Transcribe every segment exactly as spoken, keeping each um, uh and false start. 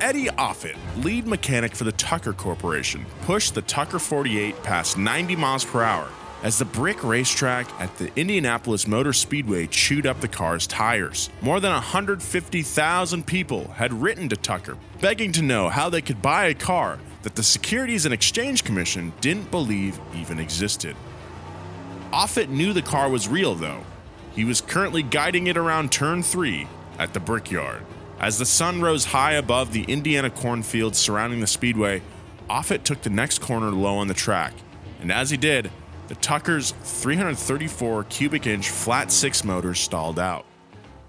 Eddie Offit, lead mechanic for the Tucker Corporation, pushed the Tucker forty-eight past ninety miles per hour. As the brick racetrack at the Indianapolis Motor Speedway chewed up the car's tires. More than one hundred fifty thousand people had written to Tucker, begging to know how they could buy a car that the Securities and Exchange Commission didn't believe even existed. Offit knew the car was real, though. He was currently guiding it around turn three at the Brickyard. As the sun rose high above the Indiana cornfields surrounding the speedway, Offit took the next corner low on the track, and as he did, the Tucker's three hundred thirty-four cubic inch flat six motor stalled out.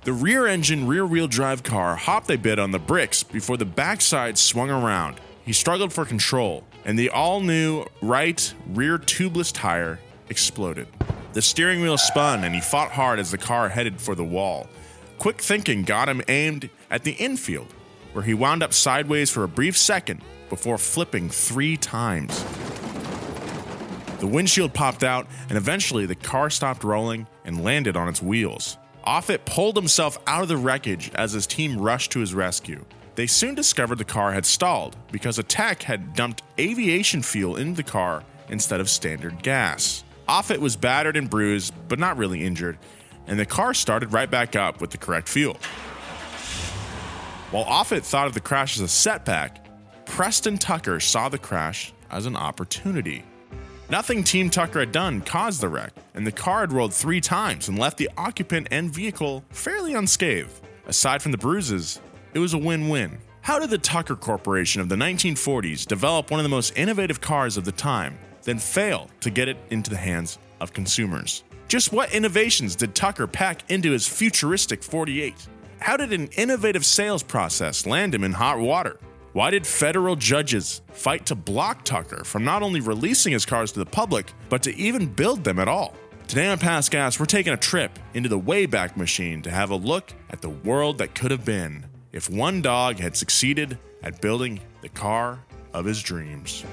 The rear-engine, rear-wheel drive car hopped a bit on the bricks before the backside swung around. He struggled for control, and the all-new right rear tubeless tire exploded. The steering wheel spun, and he fought hard as the car headed for the wall. Quick thinking got him aimed at the infield, where he wound up sideways for a brief second before flipping three times. The windshield popped out, and eventually the car stopped rolling and landed on its wheels. Offit pulled himself out of the wreckage as his team rushed to his rescue. They soon discovered the car had stalled because a tech had dumped aviation fuel into the car instead of standard gas. Offit was battered and bruised, but not really injured, and the car started right back up with the correct fuel. While Offit thought of the crash as a setback, Preston Tucker saw the crash as an opportunity. Nothing Team Tucker had done caused the wreck, and the car had rolled three times and left the occupant and vehicle fairly unscathed. Aside from the bruises, it was a win-win. How did the Tucker Corporation of the nineteen forties develop one of the most innovative cars of the time, then fail to get it into the hands of consumers? Just what innovations did Tucker pack into his futuristic forty-eight? How did an innovative sales process land him in hot water? Why did federal judges fight to block Tucker from not only releasing his cars to the public, but to even build them at all? Today on Past Gas, we're taking a trip into the Wayback Machine to have a look at the world that could have been if one dog had succeeded at building the car of his dreams.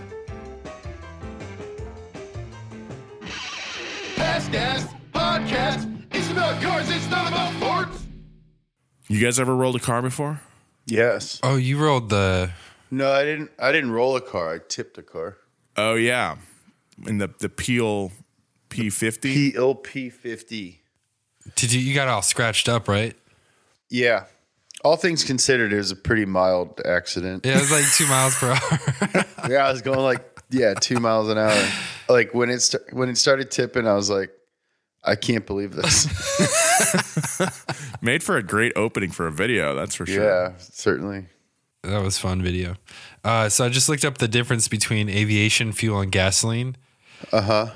Past Gas Podcast. It's about cars. It's not about forts. You guys ever rolled a car before? Yes. Oh, you rolled the... No, I didn't I didn't roll a car. I tipped a car. Oh, yeah. In the, the Peel P fifty? Peel P fifty. Did you, you got all scratched up, right? Yeah. All things considered, it was a pretty mild accident. Yeah, it was like two miles per hour. Yeah, I was going like, yeah, two miles an hour. Like, when it st- when it started tipping, I was like, I can't believe this. Made for a great opening for a video, that's for sure. Yeah, certainly. That was a fun video. Uh, so I just looked up the difference between aviation fuel and gasoline. Uh-huh.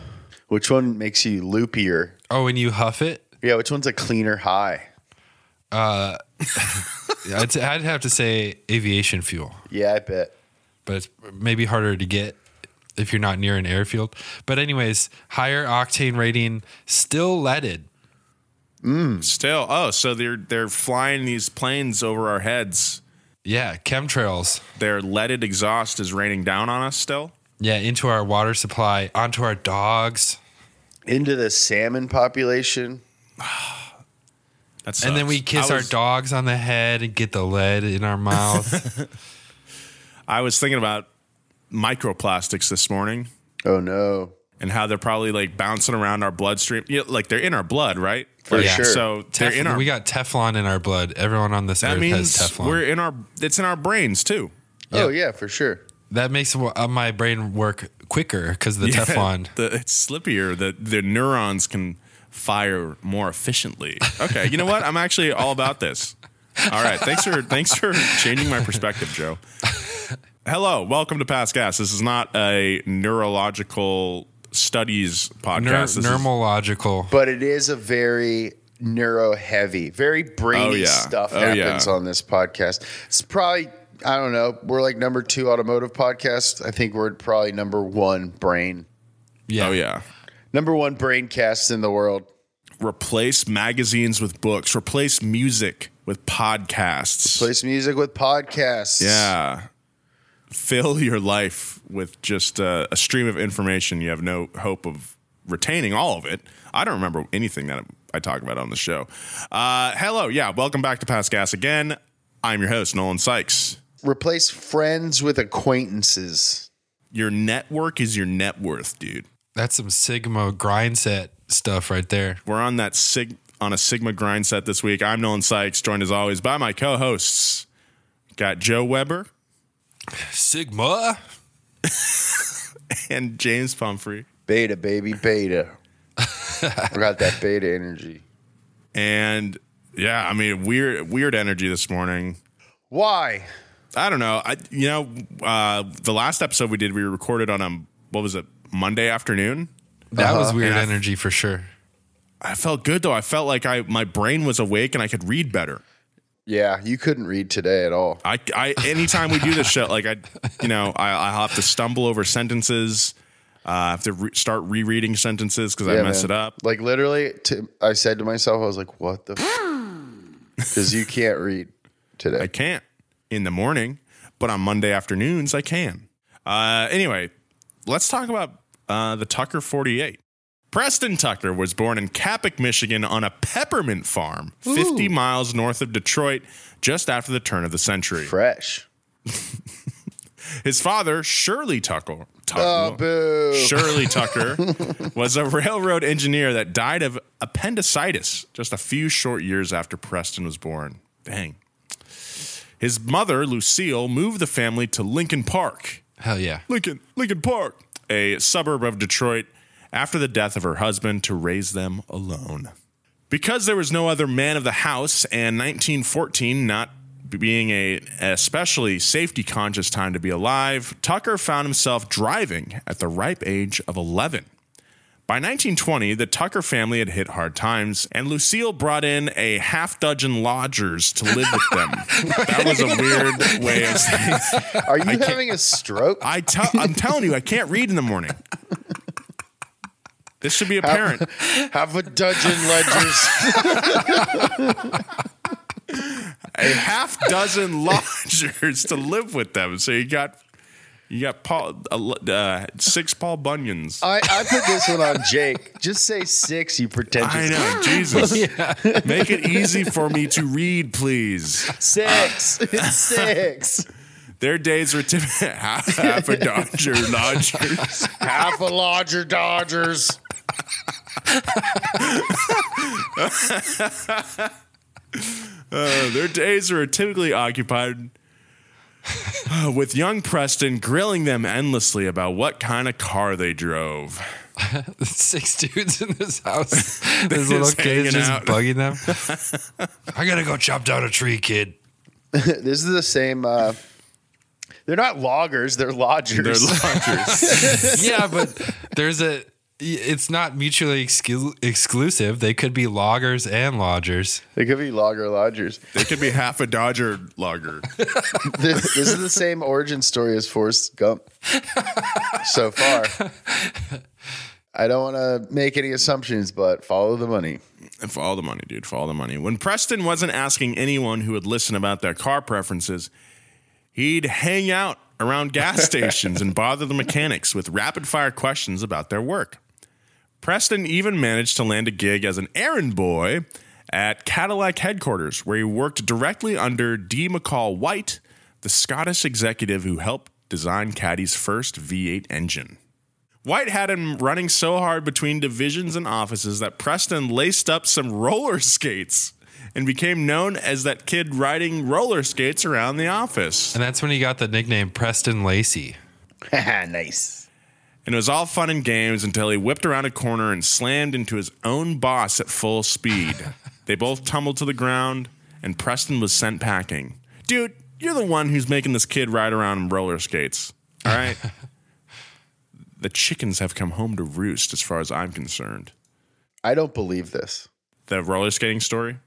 Which one makes you loopier? Oh, when you huff it? Yeah, which one's a cleaner high? Uh, I'd, I'd have to say aviation fuel. Yeah, I bet. But it's maybe harder to get if you're not near an airfield. But anyways, higher octane rating, still leaded. Mm. Still. Oh, so they're they're flying these planes over our heads. Yeah, chemtrails. Their leaded exhaust is raining down on us still? Yeah, into our water supply, onto our dogs. Into the salmon population. That's And then we kiss was... our dogs on the head and get the lead in our mouth. I was thinking about microplastics this morning. Oh no. and how they're probably like bouncing around our bloodstream. You know, like they're in our blood, right? For yeah. sure. So they're Tef- in our, we got Teflon in our blood. Everyone on this that earth means has Teflon. We're in our, it's in our brains too. Yep. Oh yeah, for sure. That makes my brain work quicker because of the yeah, Teflon. The, it's slippier. The the neurons can fire more efficiently. Okay, you know what? I'm actually all about this. All right, thanks for thanks for changing my perspective, Joe. Hello, welcome to Past Gas. This is not a neurological studies podcast. Neur- neurological, is, but it is a very neuro heavy, very brainy oh, yeah. stuff oh, happens yeah. on this podcast. It's probably. I don't know. We're like number two automotive podcast. I think we're probably number one brain. Yeah. Oh, yeah. Number one brain cast in the world. Replace magazines with books. Replace music with podcasts. Replace music with podcasts. Yeah. Fill your life with just uh, a stream of information. You have no hope of retaining all of it. I don't remember anything that I talk about on the show. Uh, hello. Yeah. Welcome back to Past Gas again. I'm your host, Nolan Sykes. Replace friends with acquaintances. Your network is your net worth, dude. That's some Sigma grind set stuff right there. We're on that sig on a Sigma grind set this week. I'm Nolan Sykes, joined as always by my co-hosts. Got Joe Weber, Sigma, and James Pumphrey. Beta, baby, beta. I got that beta energy. And yeah, I mean, weird, weird energy this morning. Why? I don't know. I, you know, uh, the last episode we did, we recorded on a what was it, Monday afternoon. That uh-huh. was weird and energy I, for sure. I felt good though. I felt like I my brain was awake and I could read better. Yeah, you couldn't read today at all. I, I anytime we do this show, like I, you know, I I have to stumble over sentences. Uh, I have to re- start rereading sentences because yeah, I mess man. it up. Like literally, to, I said to myself, I was like, "What the." F- Because you can't read today. I can't in the morning, but on Monday afternoons, I can. Uh, anyway, let's talk about uh, the Tucker forty-eight. Preston Tucker was born in Capac, Michigan on a peppermint farm, Ooh. fifty miles north of Detroit, just after the turn of the century. Fresh. His father, Shirley Tucker, Tucker oh, boo. Shirley Tucker was a railroad engineer that died of appendicitis just a few short years after Preston was born. Dang. His mother, Lucille, moved the family to Lincoln Park. Hell yeah. Lincoln, Lincoln Park, a suburb of Detroit, after the death of her husband to raise them alone. Because there was no other man of the house and nineteen fourteen not being a especially safety-conscious time to be alive, Tucker found himself driving at the ripe age of eleven. By nineteen twenty, the Tucker family had hit hard times, and Lucille brought in a half dozen lodgers to live with them. That was a weird way of saying it. Are you having a stroke? I t- I'm telling you, I can't read in the morning. This should be apparent. Have, have a dozen lodgers. A half dozen lodgers to live with them. So you got you got Paul uh, six Paul Bunyans. I, I put this one on Jake. Just say six, you pretentious. I know, Jesus. Yeah. Make it easy for me to read, please. Six. Uh, it's six. Their days were t- half, half a Dodger Dodgers. Half a lodger Dodgers. Uh, their days are typically occupied uh, with young Preston grilling them endlessly about what kind of car they drove. Six dudes in this house. This little kid is just out. bugging them. I gotta go chop down a tree, kid. This is the same. Uh, they're not loggers. They're lodgers. They're lodgers. Yeah, but there's a. It's not mutually exclu- exclusive. They could be loggers and lodgers. They could be logger lodgers. They could be half a Dodger logger. This, this is the same origin story as Forrest Gump so far. I don't want to make any assumptions, but follow the money. And follow the money, dude. Follow the money. When Preston wasn't asking anyone who would listen about their car preferences, he'd hang out around gas stations and bother the mechanics with rapid-fire questions about their work. Preston even managed to land a gig as an errand boy at Cadillac headquarters, where he worked directly under D. McCall White, the Scottish executive who helped design Caddy's first V eight engine. White had him running so hard between divisions and offices that Preston laced up some roller skates and became known as that kid riding roller skates around the office. And that's when he got the nickname Preston Lacey. Nice. And it was all fun and games until he whipped around a corner and slammed into his own boss at full speed. They both tumbled to the ground, and Preston was sent packing. Dude, you're the one who's making this kid ride around in roller skates. All right? The chickens have come home to roost as far as I'm concerned. I don't believe this. The roller skating story?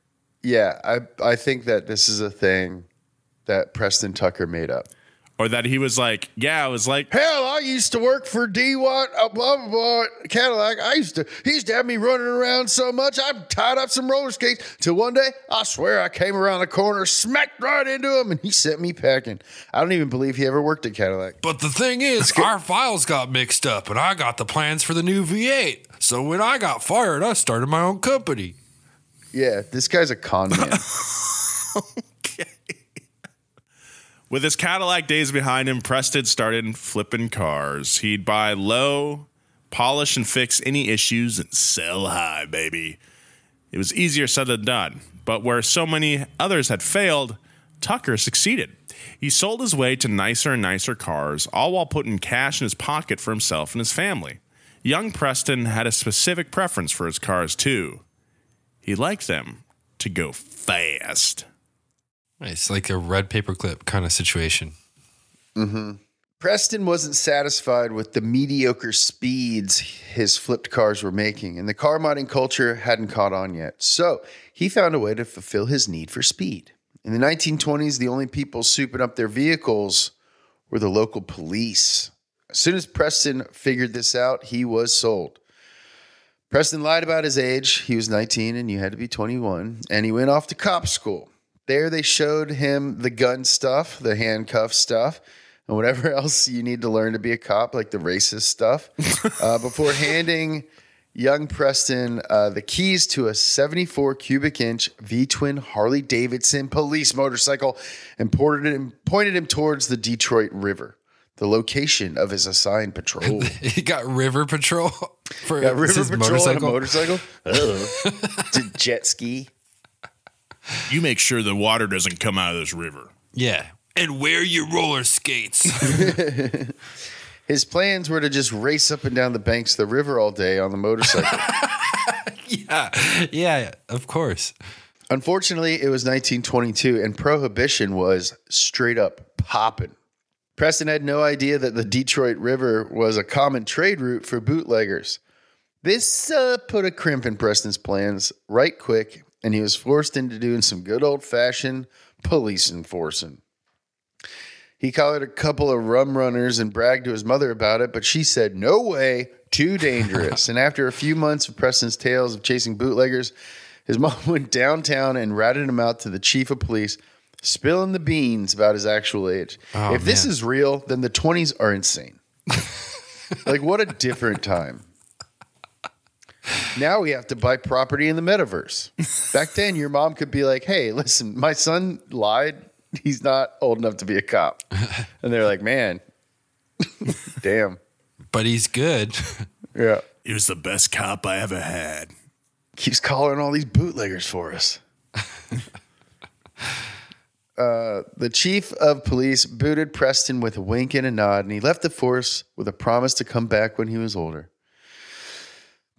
Yeah, I I think that this is a thing that Preston Tucker made up. Or that he was like, yeah, I was like, hell, I used to work for D. Watt, uh, blah, blah, blah, Cadillac. I used to, he used to have me running around so much, I tied up some roller skates till one day, I swear I came around the corner, smacked right into him, and he sent me packing. I don't even believe he ever worked at Cadillac. But the thing is, our files got mixed up, and I got the plans for the new V eight. So when I got fired, I started my own company. Yeah, this guy's a con man. Okay. With his Cadillac days behind him, Preston started flipping cars. He'd buy low, polish and fix any issues, and sell high, baby. It was easier said than done. But where so many others had failed, Tucker succeeded. He sold his way to nicer and nicer cars, all while putting cash in his pocket for himself and his family. Young Preston had a specific preference for his cars, too. He liked them to go fast. It's like a red paperclip kind of situation. Mm-hmm. Preston wasn't satisfied with the mediocre speeds his flipped cars were making, and the car modding culture hadn't caught on yet. So he found a way to fulfill his need for speed. In the nineteen twenties, the only people souping up their vehicles were the local police. As soon as Preston figured this out, he was sold. Preston lied about his age. He was nineteen and you had to be twenty-one. And he went off to cop school. There they showed him the gun stuff, the handcuff stuff, and whatever else you need to learn to be a cop, like the racist stuff, uh, before handing young Preston uh, the keys to a seventy-four cubic inch V-twin Harley Davidson police motorcycle and ported him, pointed him towards the Detroit River, the location of his assigned patrol. He got river patrol for got river patrol on a motorcycle. Did jet ski. You make sure the water doesn't come out of this river. Yeah, and wear your roller skates. His plans were to just race up and down the banks of the river all day on the motorcycle. yeah, yeah, of course. Unfortunately, it was nineteen twenty-two, and Prohibition was straight up popping. Preston had no idea that the Detroit River was a common trade route for bootleggers. This uh, put a crimp in Preston's plans right quick, and he was forced into doing some good old-fashioned police enforcing. He collared a couple of rum runners and bragged to his mother about it, but she said, no way, too dangerous. And after a few months of Preston's tales of chasing bootleggers, his mom went downtown and ratted him out to the chief of police, spilling the beans about his actual age. Oh, if man. This is real, then the twenties are insane. Like, what a different time. Now we have to buy property in the metaverse. Back then, your mom could be like, hey, listen, my son lied. He's not old enough to be a cop. And they're like, man, damn. But he's good. Yeah. He was the best cop I ever had. Keeps collaring all these bootleggers for us. Uh, the chief of police booted Preston with a wink and a nod, and he left the force with a promise to come back when he was older.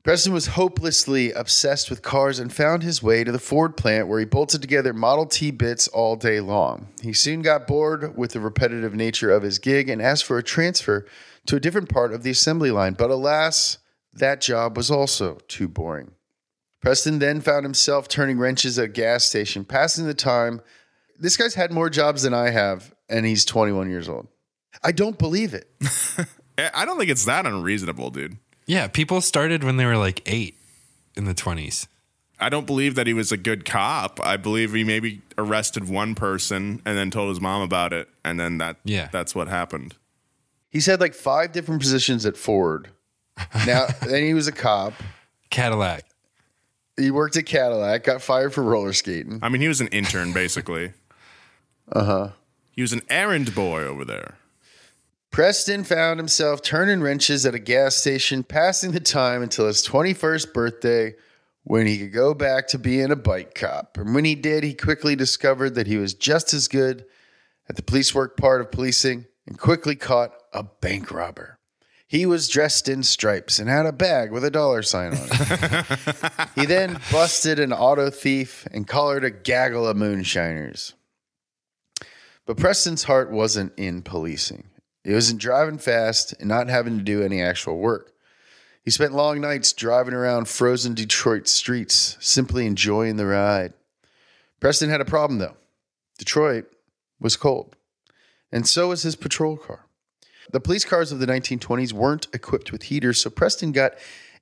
Preston was hopelessly obsessed with cars and found his way to the Ford plant, where he bolted together Model T bits all day long. He soon got bored with the repetitive nature of his gig and asked for a transfer to a different part of the assembly line. But alas, that job was also too boring. Preston then found himself turning wrenches at a gas station, passing the time. This guy's had more jobs than I have, and he's twenty-one years old. I don't believe it. I don't think it's that unreasonable, dude. Yeah, people started when they were like eight in the twenties. I don't believe that he was a good cop. I believe he maybe arrested one person and then told his mom about it, and then that yeah. that's what happened. He's had like five different positions at Ford. Now, then he was a cop. Cadillac. He worked at Cadillac, got fired for roller skating. I mean, he was an intern, basically. Uh-huh. He was an errand boy over there. Preston found himself turning wrenches at a gas station, passing the time until his twenty-first birthday when he could go back to being a bike cop. And when he did, he quickly discovered that he was just as good at the police work part of policing and quickly caught a bank robber. He was dressed in stripes and had a bag with a dollar sign on it. He then busted an auto thief and collared a gaggle of moonshiners. But Preston's heart wasn't in policing. It was in driving fast and not having to do any actual work. He spent long nights driving around frozen Detroit streets, simply enjoying the ride. Preston had a problem, though. Detroit was cold, and so was his patrol car. The police cars of the nineteen twenties weren't equipped with heaters, so Preston got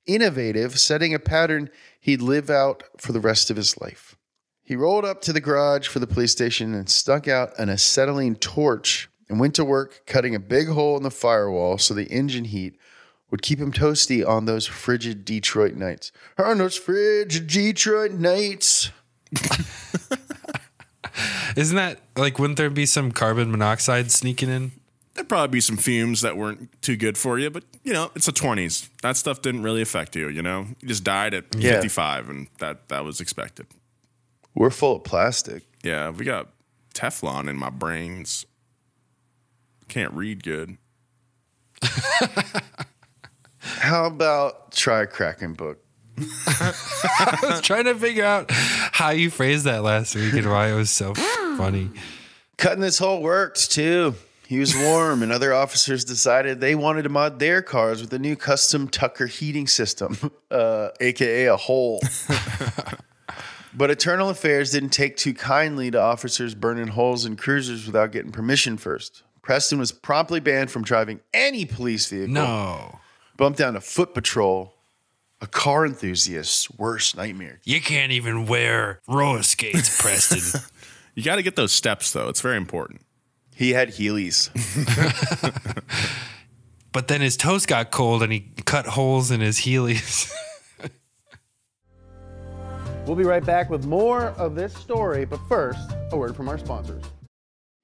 innovative, setting a pattern he'd live out for the rest of his life. He rolled up to the garage for the police station and stuck out an acetylene torch and went to work cutting a big hole in the firewall so the engine heat would keep him toasty on those frigid Detroit nights. On those frigid Detroit nights. Isn't that, like, wouldn't there be some carbon monoxide sneaking in? There'd probably be some fumes that weren't too good for you, but, you know, it's the twenties. That stuff didn't really affect you, you know? You just died at yeah. fifty-five, and that, that was expected. We're full of plastic. Yeah, we got Teflon in my brains. Can't read good. How about try a cracking book? I was trying to figure out how you phrased that last week and why it was so funny. Cutting this hole works, too. He was warm, and other officers decided they wanted to mod their cars with a new custom Tucker heating system, uh, a k a a hole. But Internal Affairs didn't take too kindly to officers burning holes in cruisers without getting permission first. Preston was promptly banned from driving any police vehicle. No. Bumped down to foot patrol, a car enthusiast's worst nightmare. You can't even wear roller skates, Preston. You got to get those steps, though. It's very important. He had Heelys. But then his toes got cold and he cut holes in his Heelys. We'll be right back with more of this story, but first, a word from our sponsors.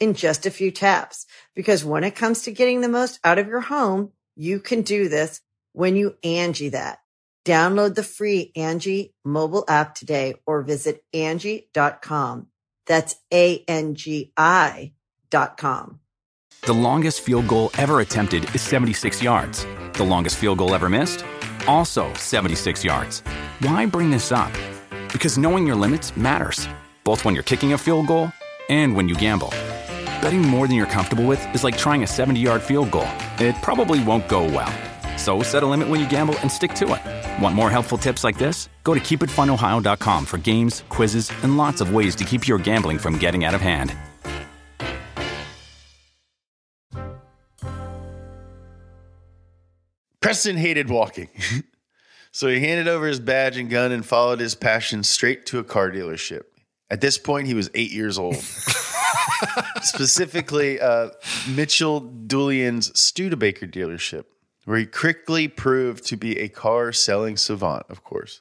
in just a few taps. Because when it comes to getting the most out of your home, you can do this when you Angie that. Download the free Angie mobile app today or visit Angie dot com. That's A N G I dot com. The longest field goal ever attempted is seventy-six yards. The longest field goal ever missed? Also seventy-six yards. Why bring this up? Because knowing your limits matters, both when you're kicking a field goal and when you gamble. Betting more than you're comfortable with is like trying a seventy-yard field goal. It probably won't go well. So set a limit when you gamble and stick to it. Want more helpful tips like this? Go to keep it fun ohio dot com for games, quizzes, and lots of ways to keep your gambling from getting out of hand. Preston hated walking. So he handed over his badge and gun and followed his passion straight to a car dealership. At this point, he was eight years old. Specifically, uh, Mitchell Doolan's Studebaker dealership, where he quickly proved to be a car-selling savant, of course.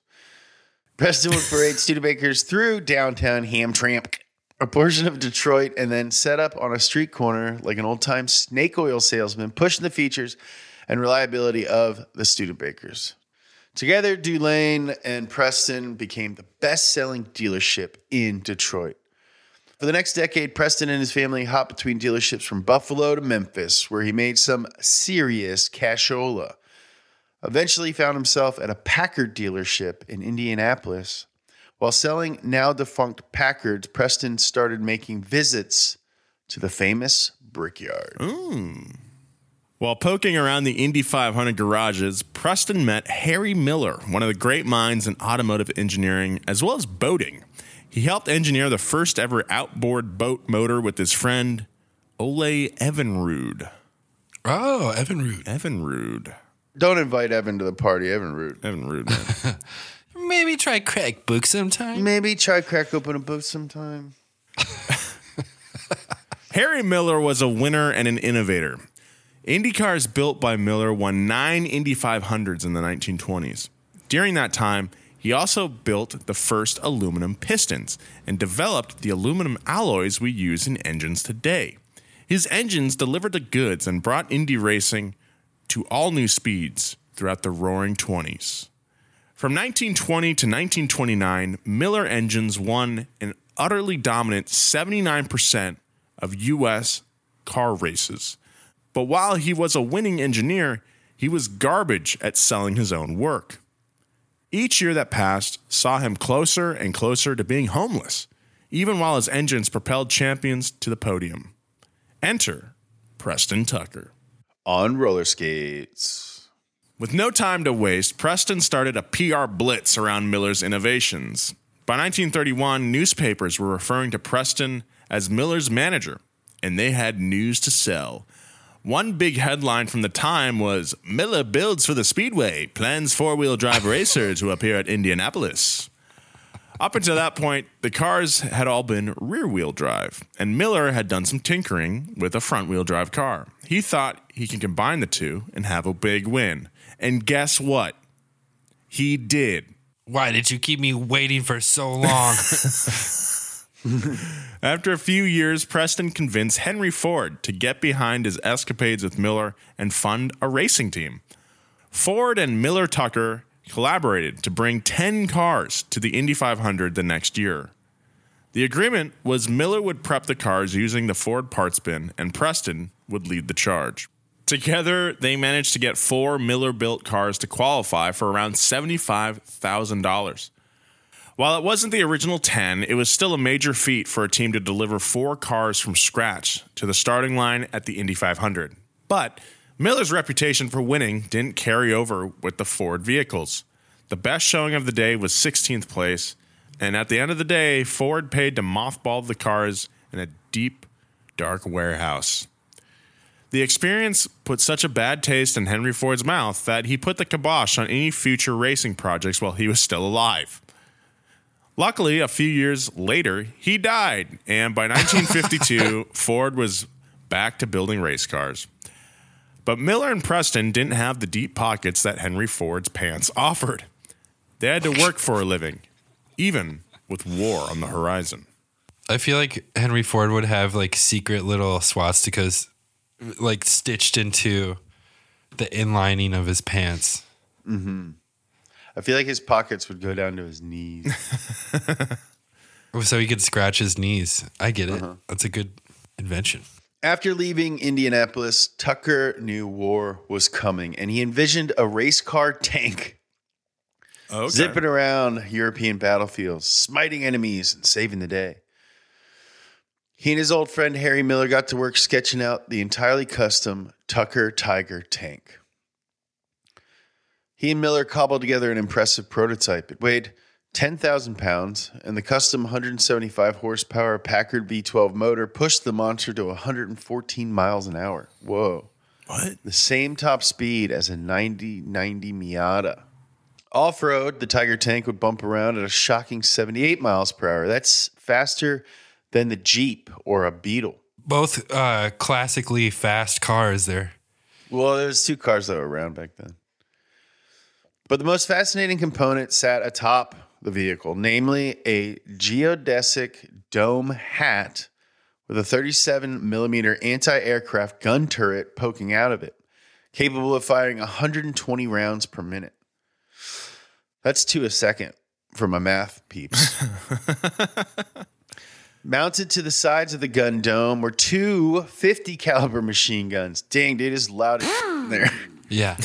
Preston would parade Studebakers through downtown Hamtramck, a portion of Detroit, and then set up on a street corner like an old-time snake oil salesman, pushing the features and reliability of the Studebakers. Together, Tulane and Preston became the best-selling dealership in Detroit. For the next decade, Preston and his family hopped between dealerships from Buffalo to Memphis, where he made some serious cashola. eventually found himself at a Packard dealership in Indianapolis. While selling now-defunct Packards, Preston started making visits to the famous Brickyard. Mm. While poking around the Indy five hundred garages, Preston met Harry Miller, one of the great minds in automotive engineering, as well as boating. He helped engineer the first ever outboard boat motor with his friend, Ole Evinrude. Oh, Evinrude. Evinrude. Don't invite Evan to the party, Evinrude. Evinrude, man. Maybe try crack book sometime. Maybe try crack open a book sometime. Harry Miller was a winner and an innovator. Indy cars built by Miller won nine Indy five hundreds in the nineteen twenties. During that time, he also built the first aluminum pistons and developed the aluminum alloys we use in engines today. His engines delivered the goods and brought Indy racing to all new speeds throughout the roaring twenties. From nineteen twenty to nineteen twenty-nine, Miller engines won an utterly dominant seventy-nine percent of U S car races. But while he was a winning engineer, he was garbage at selling his own work. Each year that passed saw him closer and closer to being homeless, even while his engines propelled champions to the podium. Enter Preston Tucker. On roller skates. With no time to waste, Preston started a P R blitz around Miller's innovations. By nineteen thirty-one, newspapers were referring to Preston as Miller's manager, and they had news to sell. One big headline from the time was, Miller builds for the Speedway, plans four-wheel drive racer to appear at Indianapolis. Up until that point, the cars had all been rear-wheel drive, and Miller had done some tinkering with a front-wheel drive car. He thought he could combine the two and have a big win. And guess what? He did. Why did you keep me waiting for so long? After a few years, Preston convinced Henry Ford to get behind his escapades with Miller and fund a racing team. Ford and Miller Tucker collaborated to bring ten cars to the Indy five hundred the next year. The agreement was Miller would prep the cars using the Ford parts bin, and Preston would lead the charge. Together, they managed to get four Miller-built cars to qualify for around seventy-five thousand dollars. While it wasn't the original ten, it was still a major feat for a team to deliver four cars from scratch to the starting line at the Indy five hundred. But Miller's reputation for winning didn't carry over with the Ford vehicles. The best showing of the day was sixteenth place, and at the end of the day, Ford paid to mothball the cars in a deep, dark warehouse. The experience put such a bad taste in Henry Ford's mouth that he put the kibosh on any future racing projects while he was still alive. Luckily, a few years later, he died, and by nineteen fifty-two, Ford was back to building race cars. But Miller and Preston didn't have the deep pockets that Henry Ford's pants offered. They had to work for a living, even with war on the horizon. I feel like Henry Ford would have like secret little swastikas like stitched into the inlining of his pants. Mm-hmm. I feel like his pockets would go down to his knees. So he could scratch his knees. I get it. Uh-huh. That's a good invention. After leaving Indianapolis, Tucker knew war was coming, and he envisioned a race car tank okay. zipping around European battlefields, smiting enemies and saving the day. He and his old friend Harry Miller got to work sketching out the entirely custom Tucker Tiger tank. He and Miller cobbled together an impressive prototype. It weighed ten thousand pounds, and the custom one hundred seventy-five horsepower Packard V twelve motor pushed the monster to one hundred fourteen miles an hour. Whoa. What? The same top speed as a ninety ninety Miata. Off-road, the Tiger tank would bump around at a shocking seventy-eight miles per hour. That's faster than the Jeep or a Beetle. Both uh, classically fast cars there. Well, there's two cars that were around back then. But the most fascinating component sat atop the vehicle, namely a geodesic dome hat with a thirty-seven millimeter anti-aircraft gun turret poking out of it, capable of firing one hundred twenty rounds per minute. That's two a second for my math peeps. Mounted to the sides of the gun dome were two fifty caliber machine guns. Dang, dude, it's loud as there. Yeah.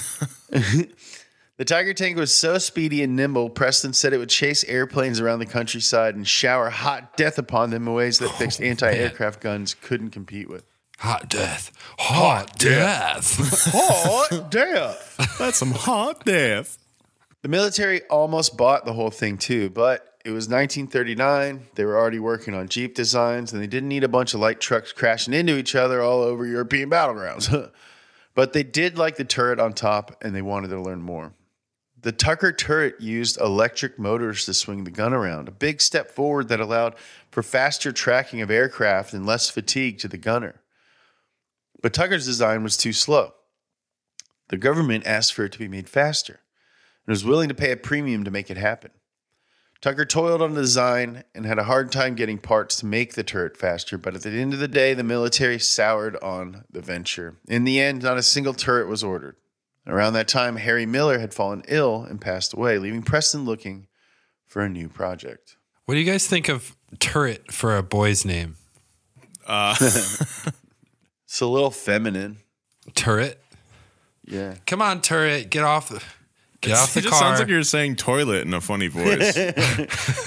The Tiger tank was so speedy and nimble, Preston said it would chase airplanes around the countryside and shower hot death upon them in ways that oh, fixed anti-aircraft man. guns couldn't compete with. Hot death. Hot, hot death. death. Hot death. That's some hot death. The military almost bought the whole thing too, but it was nineteen thirty-nine. They were already working on Jeep designs, and they didn't need a bunch of light trucks crashing into each other all over European battlegrounds. But they did like the turret on top, and they wanted to learn more. The Tucker turret used electric motors to swing the gun around, a big step forward that allowed for faster tracking of aircraft and less fatigue to the gunner. But Tucker's design was too slow. The government asked for it to be made faster, and was willing to pay a premium to make it happen. Tucker toiled on the design and had a hard time getting parts to make the turret faster, but at the end of the day, the military soured on the venture. In the end, not a single turret was ordered. Around that time, Harry Miller had fallen ill and passed away, leaving Preston looking for a new project. What do you guys think of turret for a boy's name? Uh. It's a little feminine. Turret? Yeah. Come on, turret. Get off the... Get off the it just car. Sounds like you're saying toilet in a funny voice.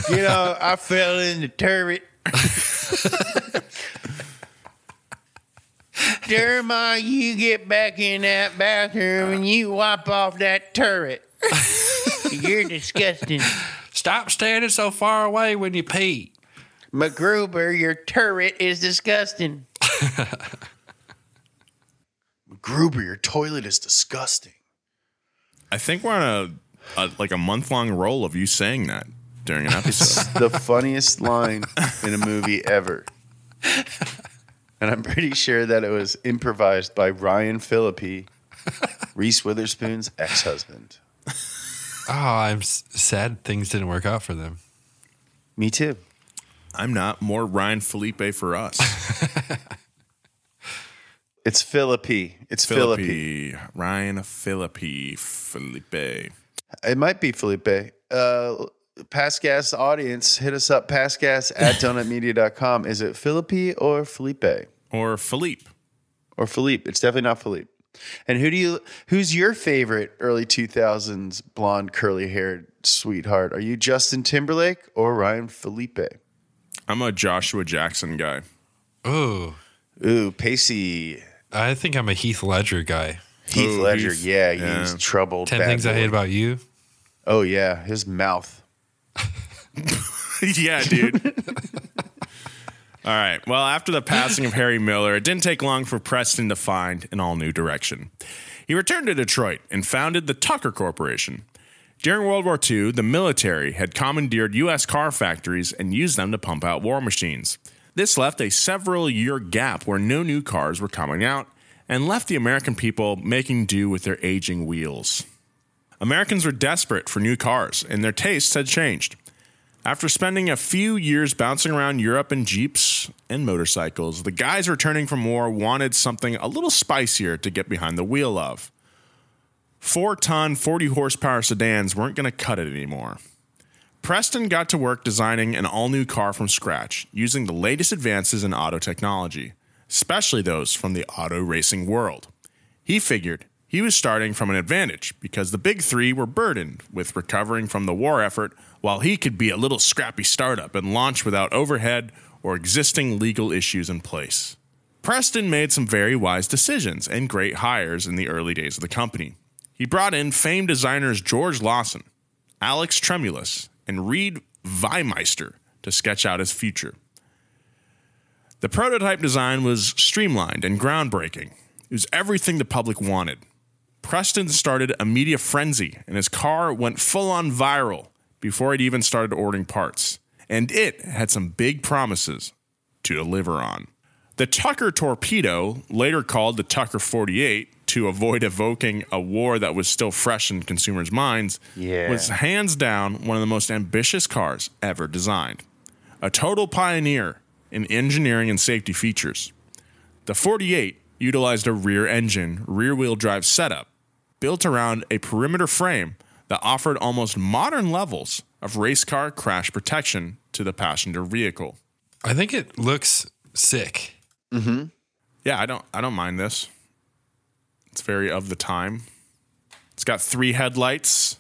You know, I fell in the turret. Jeremiah, you get back in that bathroom and you wipe off that turret. You're disgusting. Stop standing so far away when you pee. MacGruber, your turret is disgusting. MacGruber, your toilet is disgusting. I think we're on a, a like a month long roll of you saying that during an episode. It's the funniest line in a movie ever, and I'm pretty sure that it was improvised by Ryan Phillippe, Reese Witherspoon's ex-husband. Oh, I'm s- sad things didn't work out for them. Me too. I'm not more Ryan Phillippe for us. It's Phillippe. It's Phillippe. Phillippe. Ryan Phillippe. Felipe. It might be Felipe. Uh, Past Gas audience, hit us up. Past Gas at donut media dot com. Is it Phillippe or Felipe? Or Philippe. Or Philippe. It's definitely not Philippe. And who do you? Who's your favorite early two thousands blonde, curly-haired sweetheart? Are you Justin Timberlake or Ryan Phillippe? I'm a Joshua Jackson guy. Oh. Ooh, Pacey. I think I'm a Heath Ledger guy. Heath Ooh, Ledger, Heath, yeah, yeah, he's troubled. Ten Things boy. I Hate About You. Oh, yeah, his mouth. Yeah, dude. All right, well, after the passing of Harry Miller, it didn't take long for Preston to find an all-new direction. He returned to Detroit and founded the Tucker Corporation. During World War Two, the military had commandeered U S car factories and used them to pump out war machines. This left a several-year gap where no new cars were coming out and left the American people making do with their aging wheels. Americans were desperate for new cars, and their tastes had changed. After spending a few years bouncing around Europe in Jeeps and motorcycles, the guys returning from war wanted something a little spicier to get behind the wheel of. Four-ton, forty-horsepower sedans weren't going to cut it anymore. Preston got to work designing an all-new car from scratch, using the latest advances in auto technology, especially those from the auto racing world. He figured he was starting from an advantage because the big three were burdened with recovering from the war effort, while he could be a little scrappy startup and launch without overhead or existing legal issues in place. Preston made some very wise decisions and great hires in the early days of the company. He brought in famed designers George Lawson, Alex Tremulis, and Reed Weimeister to sketch out his future. The prototype design was streamlined and groundbreaking. It was everything the public wanted. Preston started a media frenzy, and his car went full-on viral before it even started ordering parts. And it had some big promises to deliver on. The Tucker Torpedo, later called the Tucker forty-eight, to avoid evoking a war that was still fresh in consumers' minds, yeah. was hands down one of the most ambitious cars ever designed. A total pioneer in engineering and safety features. The forty-eight utilized a rear engine, rear-wheel drive setup built around a perimeter frame that offered almost modern levels of race car crash protection to the passenger vehicle. I think it looks sick. Mm-hmm. Yeah, I don't I don't mind this. It's very of the time. It's got three headlights.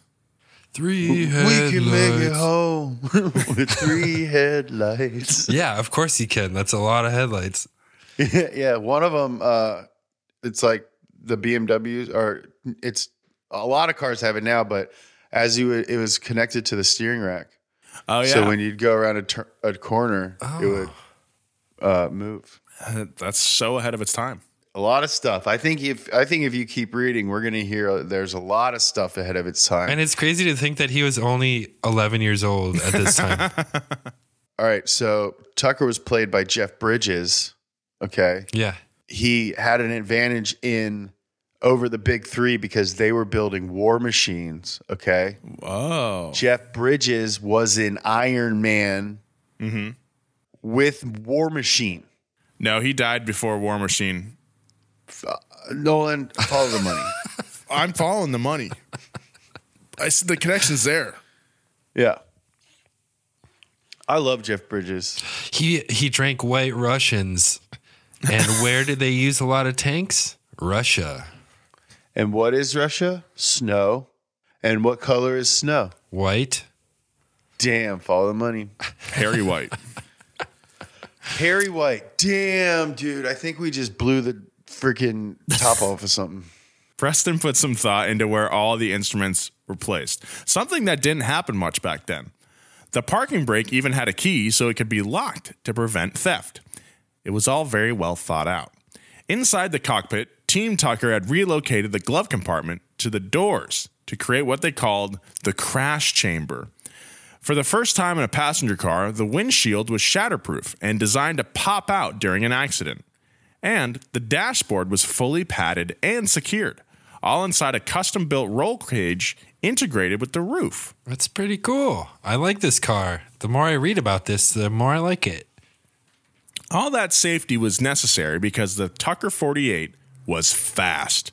Three headlights. We can make it home with three headlights. Yeah, of course you can. That's a lot of headlights. Yeah, one of them, uh, it's like the B M Ws, or it's a lot of cars have it now, but as you it was connected to the steering rack. Oh, yeah. So when you'd go around a, tur- a corner, oh. it would uh, move. That's so ahead of its time. A lot of stuff. I think if I think if you keep reading, we're going to hear there's a lot of stuff ahead of its time. And it's crazy to think that he was only eleven years old at this time. All right. So Tucker was played by Jeff Bridges. Okay. Yeah. He had an advantage in over the big three because they were building war machines. Okay. Whoa. Jeff Bridges was in Iron Man mm-hmm. with War Machine. No, he died before War Machine. Uh, Nolan, follow the money. I'm following the money. I see the connection's there. Yeah. I love Jeff Bridges. He he drank White Russians. And where did they use a lot of tanks? Russia. And what is Russia? Snow. And what color is snow? White. Damn, follow the money. Harry White. Harry White. Damn, dude. I think we just blew the freaking top off of something. Preston put some thought into where all the instruments were placed. Something that didn't happen much back then. The parking brake even had a key so it could be locked to prevent theft. It was all very well thought out. Inside the cockpit, Team Tucker had relocated the glove compartment to the doors to create what they called the crash chamber. For the first time in a passenger car, the windshield was shatterproof and designed to pop out during an accident. And the dashboard was fully padded and secured, all inside a custom-built roll cage integrated with the roof. That's pretty cool. I like this car. The more I read about this, the more I like it. All that safety was necessary because the Tucker forty-eight was fast.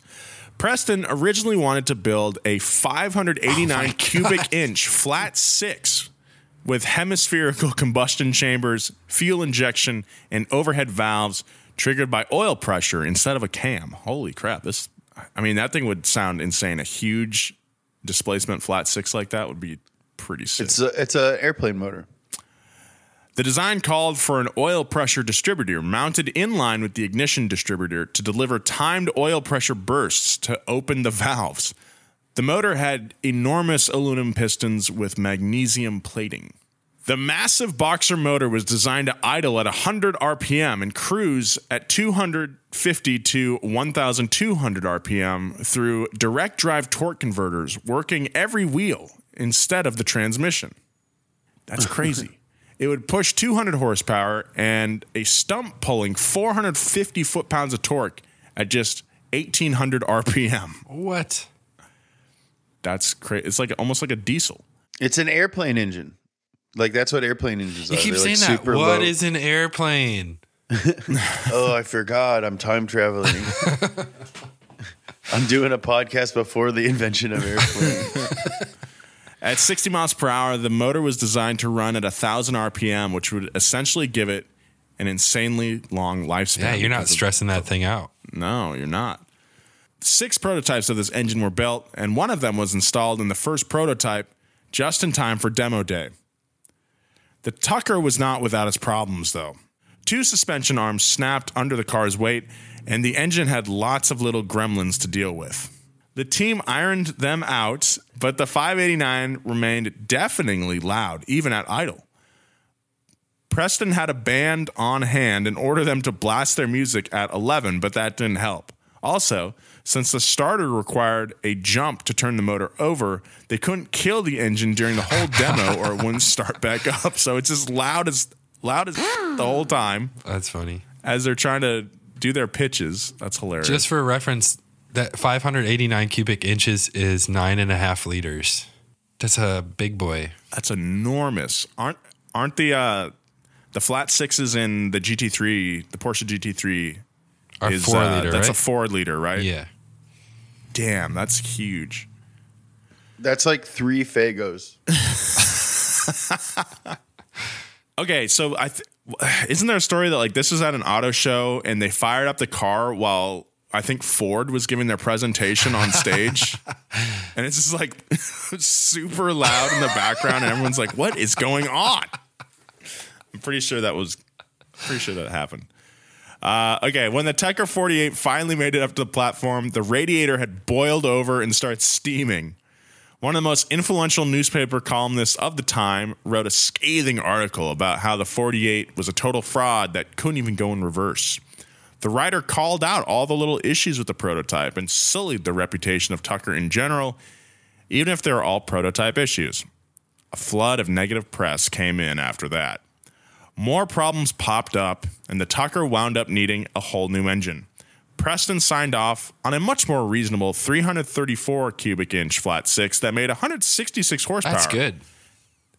Preston originally wanted to build a five hundred eighty-nine oh cubic inch flat six with hemispherical combustion chambers, fuel injection, and overhead valves triggered by oil pressure instead of a cam. Holy crap. This, I mean, that thing would sound insane. A huge displacement flat six like that would be pretty sick. It's a, it's a airplane motor. The design called for an oil pressure distributor mounted in line with the ignition distributor to deliver timed oil pressure bursts to open the valves. The motor had enormous aluminum pistons with magnesium plating. The massive boxer motor was designed to idle at one hundred R P M and cruise at two hundred fifty to one thousand two hundred R P M through direct drive torque converters working every wheel instead of the transmission. That's crazy. It would push two hundred horsepower and a stump pulling four hundred fifty foot-pounds of torque at just eighteen hundred R P M. What? That's crazy. It's like almost like a diesel. It's an airplane engine. Like, that's what airplane engines are. You keep They're saying like that. What low. Is an airplane? Oh, I forgot. I'm time traveling. I'm doing a podcast before the invention of airplanes. At sixty miles per hour, the motor was designed to run at one thousand R P M, which would essentially give it an insanely long lifespan. Yeah, you're not stressing of, that thing out. No, you're not. Six prototypes of this engine were built, and one of them was installed in the first prototype just in time for demo day. The Tucker was not without its problems, though. Two suspension arms snapped under the car's weight, and the engine had lots of little gremlins to deal with. The team ironed them out, but the five eighty-nine remained deafeningly loud, even at idle. Preston had a band on hand and ordered them to blast their music at eleven, but that didn't help. Also, since the starter required a jump to turn the motor over, they couldn't kill the engine during the whole demo or it wouldn't start back up. So it's just loud as loud as the whole time. That's funny. As they're trying to do their pitches. That's hilarious. Just for reference, that five hundred eighty-nine cubic inches is nine and a half liters. That's a big boy. That's enormous. Aren't aren't the uh, the flat sixes in the G T three, the Porsche G T three? Our is, four uh, liter, that's right? A four liter, right? Yeah. Damn, that's huge. That's like three Fagos. Okay, so I th- isn't there a story that like this was at an auto show and they fired up the car while I think Ford was giving their presentation on stage and it's just like super loud in the background. And everyone's like, what is going on? I'm pretty sure that was pretty sure that happened. Uh, okay. When the Tucker forty-eight finally made it up to the platform, the radiator had boiled over and started steaming. One of the most influential newspaper columnists of the time wrote a scathing article about how the forty-eight was a total fraud that couldn't even go in reverse. The writer called out all the little issues with the prototype and sullied the reputation of Tucker in general, even if they were all prototype issues. A flood of negative press came in after that. More problems popped up, and the Tucker wound up needing a whole new engine. Preston signed off on a much more reasonable three hundred thirty-four cubic inch flat six that made one hundred sixty-six horsepower. That's good.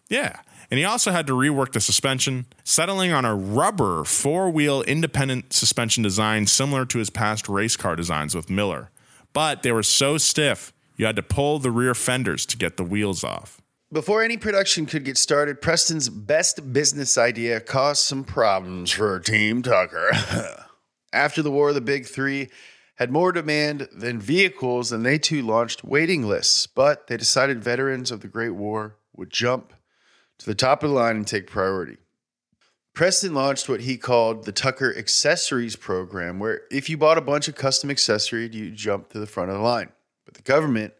Yeah. And he also had to rework the suspension, settling on a rubber four-wheel independent suspension design similar to his past race car designs with Miller. But they were so stiff, you had to pull the rear fenders to get the wheels off. Before any production could get started, Preston's best business idea caused some problems for Team Tucker. After the war, the Big Three had more demand than vehicles, and they too launched waiting lists. But they decided veterans of the Great War would jump to the top of the line and take priority. Preston launched what he called the Tucker Accessories Program, where if you bought a bunch of custom accessories, you jumped to the front of the line. But the government,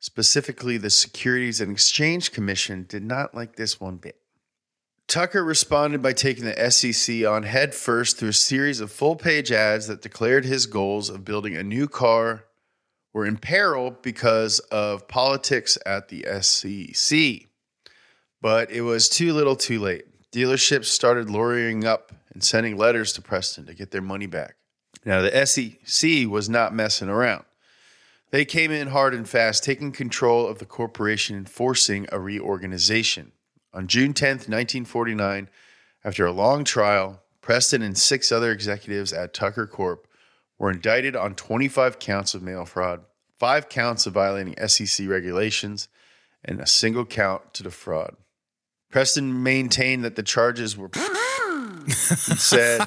specifically the Securities and Exchange Commission, did not like this one bit. Tucker responded by taking the S E C on head first through a series of full-page ads that declared his goals of building a new car were in peril because of politics at the S E C. But it was too little too late. Dealerships started lawyering up and sending letters to Preston to get their money back. Now, the S E C was not messing around. They came in hard and fast, taking control of the corporation and forcing a reorganization. On June tenth, nineteen forty-nine, after a long trial, Preston and six other executives at Tucker Corp were indicted on twenty-five counts of mail fraud, five counts of violating S E C regulations, and a single count to defraud. Preston maintained that the charges were and said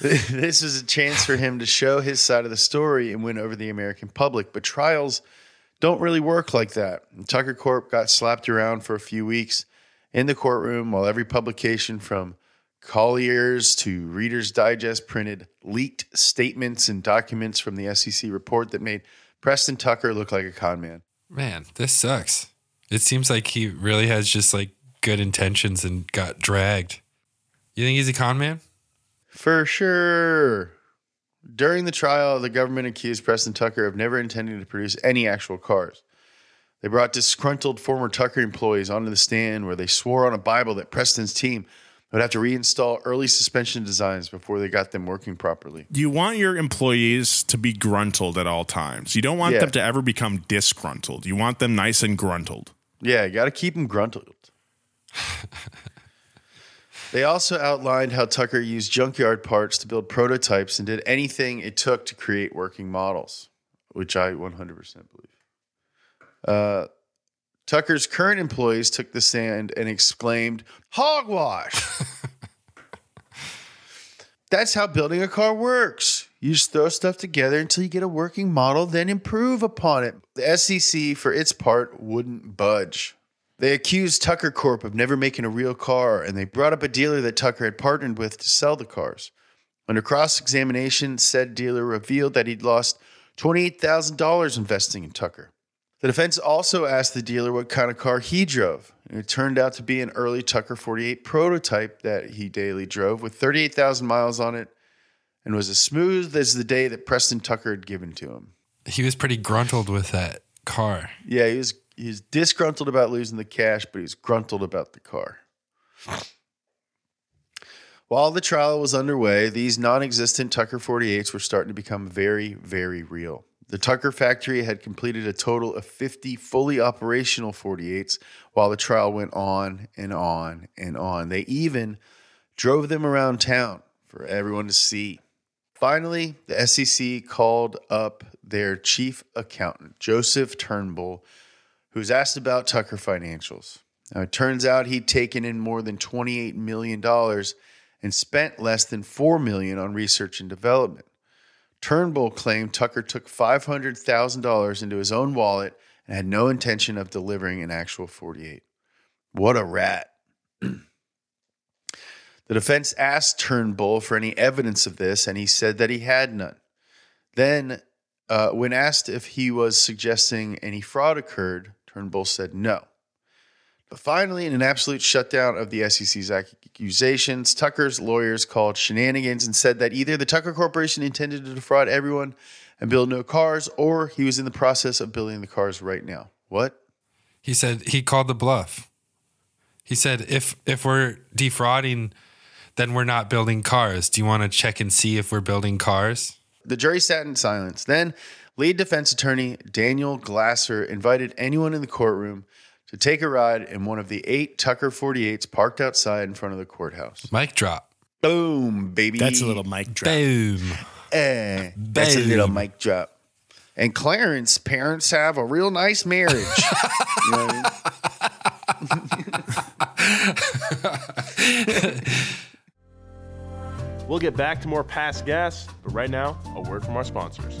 this was a chance for him to show his side of the story and win over the American public, but trials don't really work like that. And Tucker Corp got slapped around for a few weeks in the courtroom, while every publication from Collier's to Reader's Digest printed leaked statements and documents from the S E C report that made Preston Tucker look like a con man. Man, this sucks. It seems like he really has just like good intentions and got dragged. You think he's a con man? For sure. During the trial, the government accused Preston Tucker of never intending to produce any actual cars. They brought disgruntled former Tucker employees onto the stand where they swore on a Bible that Preston's team would have to reinstall early suspension designs before they got them working properly. You want your employees to be gruntled at all times. You don't want yeah. them to ever become disgruntled. You want them nice and gruntled. Yeah, you got to keep them gruntled. They also outlined how Tucker used junkyard parts to build prototypes and did anything it took to create working models, which I one hundred percent believe. Uh, Tucker's current employees took the stand and exclaimed, "Hogwash!" That's how building a car works. You just throw stuff together until you get a working model, then improve upon it. The S E C, for its part, wouldn't budge. They accused Tucker Corp of never making a real car, and they brought up a dealer that Tucker had partnered with to sell the cars. Under cross-examination, said dealer revealed that he'd lost twenty-eight thousand dollars investing in Tucker. The defense also asked the dealer what kind of car he drove, and it turned out to be an early Tucker forty-eight prototype that he daily drove with thirty-eight thousand miles on it and was as smooth as the day that Preston Tucker had given to him. He was pretty gruntled with that car. Yeah, he was, he was disgruntled about losing the cash, but he was gruntled about the car. While the trial was underway, these non-existent Tucker forty-eights were starting to become very, very real. The Tucker factory had completed a total of fifty fully operational forty-eights while the trial went on and on and on. They even drove them around town for everyone to see. Finally, the S E C called up their chief accountant, Joseph Turnbull, who was asked about Tucker financials. Now, it turns out he'd taken in more than twenty-eight million dollars and spent less than four million dollars on research and development. Turnbull claimed Tucker took five hundred thousand dollars into his own wallet and had no intention of delivering an actual forty-eight. What a rat. The defense asked Turnbull for any evidence of this, and he said that he had none. Then, uh, when asked if he was suggesting any fraud occurred, Turnbull said no. But finally, in an absolute shutdown of the S E C's accusations, Tucker's lawyers called shenanigans and said that either the Tucker Corporation intended to defraud everyone and build no cars, or he was in the process of building the cars right now. What? He said he called the bluff. He said, if if we're defrauding, then we're not building cars. Do you want to check and see if we're building cars? The jury sat in silence. Then lead defense attorney Daniel Glasser invited anyone in the courtroom to take a ride in one of the eight Tucker forty-eights parked outside in front of the courthouse. Mic drop. Boom, baby. That's a little mic drop. Boom. Eh, Boom. That's a little mic drop. And Clarence's parents have a real nice marriage. You know what I mean? We'll get back to more Past Gas, but right now, a word from our sponsors.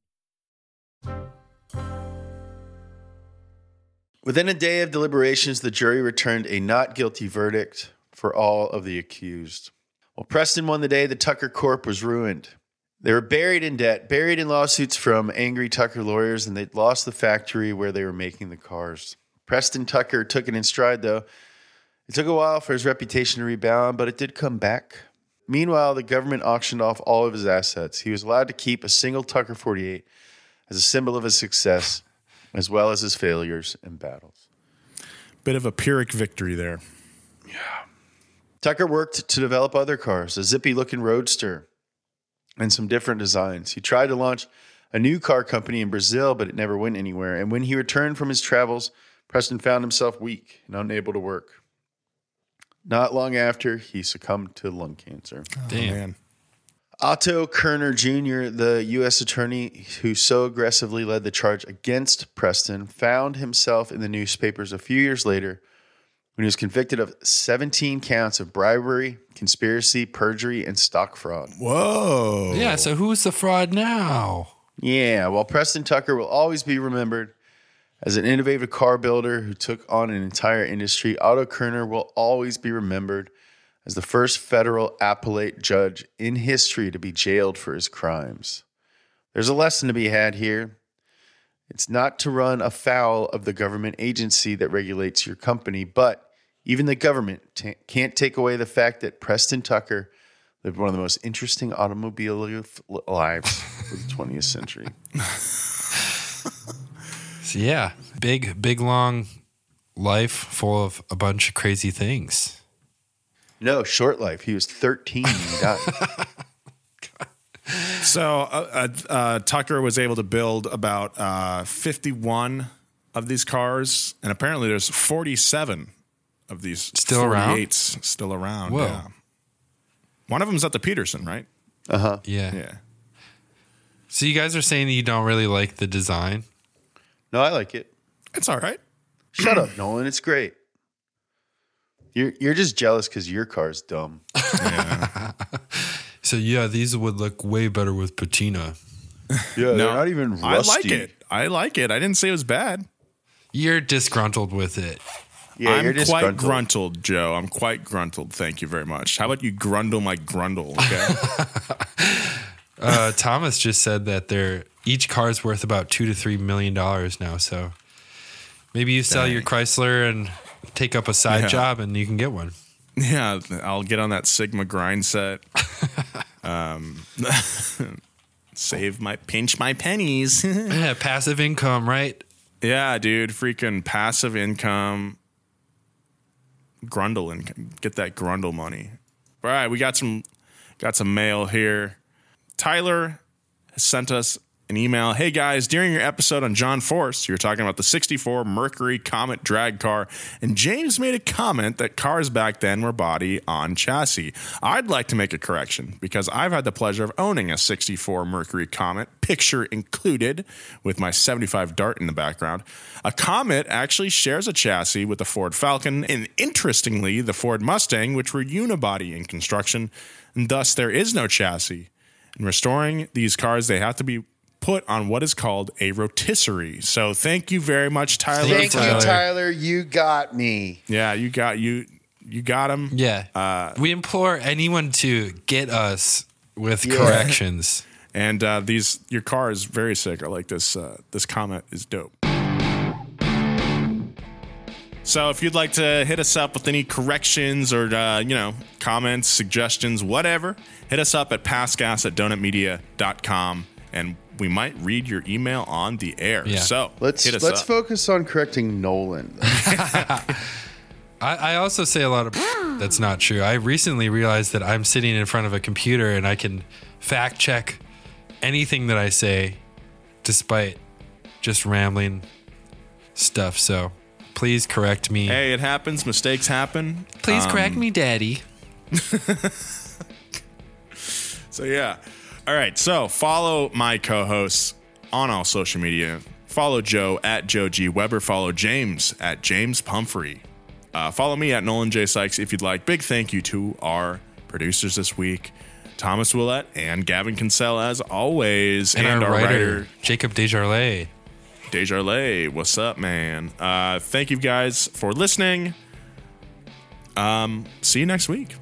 Within a day of deliberations, the jury returned a not guilty verdict for all of the accused. While Preston won the day, the Tucker Corp was ruined. They were buried in debt, buried in lawsuits from angry Tucker lawyers, and they'd lost the factory where they were making the cars. Preston Tucker took it in stride, though. It took a while for his reputation to rebound, but it did come back. Meanwhile, the government auctioned off all of his assets. He was allowed to keep a single Tucker forty-eight as a symbol of his success, as well as his failures and battles. Bit of a Pyrrhic victory there. Yeah. Tucker worked to develop other cars, a zippy-looking roadster, and some different designs. He tried to launch a new car company in Brazil, but it never went anywhere. And when he returned from his travels, Preston found himself weak and unable to work. Not long after, he succumbed to lung cancer. Oh, damn. Man. Otto Kerner Junior, the U S attorney who so aggressively led the charge against Preston, found himself in the newspapers a few years later when he was convicted of seventeen counts of bribery, conspiracy, perjury, and stock fraud. Whoa. Yeah, so who's the fraud now? Yeah, well, Preston Tucker will always be remembered as an innovative car builder who took on an entire industry. Otto Kerner will always be remembered as the first federal appellate judge in history to be jailed for his crimes. There's a lesson to be had here. It's not to run afoul of the government agency that regulates your company, but even the government t- can't take away the fact that Preston Tucker lived one of the most interesting automobile lives of the twentieth century. So yeah, big, big, long life full of a bunch of crazy things. No, short life. He was thirteen when he died. So uh, uh, Tucker was able to build about uh, fifty-one of these cars, and apparently there's forty-seven of these still around. Still around. Whoa. Yeah. One of them's at the Peterson, right? Uh huh. Yeah. Yeah. So you guys are saying that you don't really like the design? No, I like it. It's all right. Shut up, Nolan. It's great. You're you're just jealous because your car's dumb. Yeah. So yeah, these would look way better with patina. Yeah, no, they're not even rusty. I like it. I like it. I didn't say it was bad. You're disgruntled with it. Yeah, I'm you're quite gruntled, Joe. I'm quite gruntled. Thank you very much. How about you grundle my grundle? Okay. uh, Thomas just said that they're each car's worth about two to three million dollars now. So maybe you sell Dang. your Chrysler and take up a side yeah. job, and you can get one. Yeah, I'll get on that Sigma grind set. um, save my pinch my pennies. Yeah, passive income, right? Yeah, dude, freaking passive income. Grundle and get that grundle money. All right, we got some got some mail here. Tyler has sent us an email. Hey guys, during your episode on John Force, you were talking about the sixty-four Mercury Comet drag car, and James made a comment that cars back then were body on chassis. I'd like to make a correction because I've had the pleasure of owning a sixty-four Mercury Comet, picture included, with my seventy-five Dart in the background. A Comet actually shares a chassis with the Ford Falcon and, interestingly, the Ford Mustang, which were unibody in construction, and thus there is no chassis. In restoring these cars, they have to be put on what is called a rotisserie. So thank you very much, Tyler. Thank Tyler. you, Tyler. You got me. Yeah, you got you. You got him. Yeah. Uh, we implore anyone to get us with yeah. corrections. And uh, these, your car is very sick. I like this. Uh, this comment is dope. So if you'd like to hit us up with any corrections or, uh, you know, comments, suggestions, whatever, hit us up at past gas at donut media dot com and we might read your email on the air. Yeah. So let's hit us let's up. focus on correcting Nolan. I, I also say a lot of that's not true. I recently realized that I'm sitting in front of a computer and I can fact check anything that I say, despite just rambling stuff. So please correct me. Hey, it happens. Mistakes happen. Please um, correct me, Daddy. So yeah. All right, so follow my co-hosts on all social media. Follow Joe at Joe G. Weber. Follow James at James Pumphrey. Uh, follow me at Nolan J. Sykes if you'd like. Big thank you to our producers this week, Thomas Willett and Gavin Kinsell, as always. And, and our, our writer, writer, Jacob Desjarlais. Desjarlais, what's up, man? Uh, thank you guys for listening. Um, see you next week.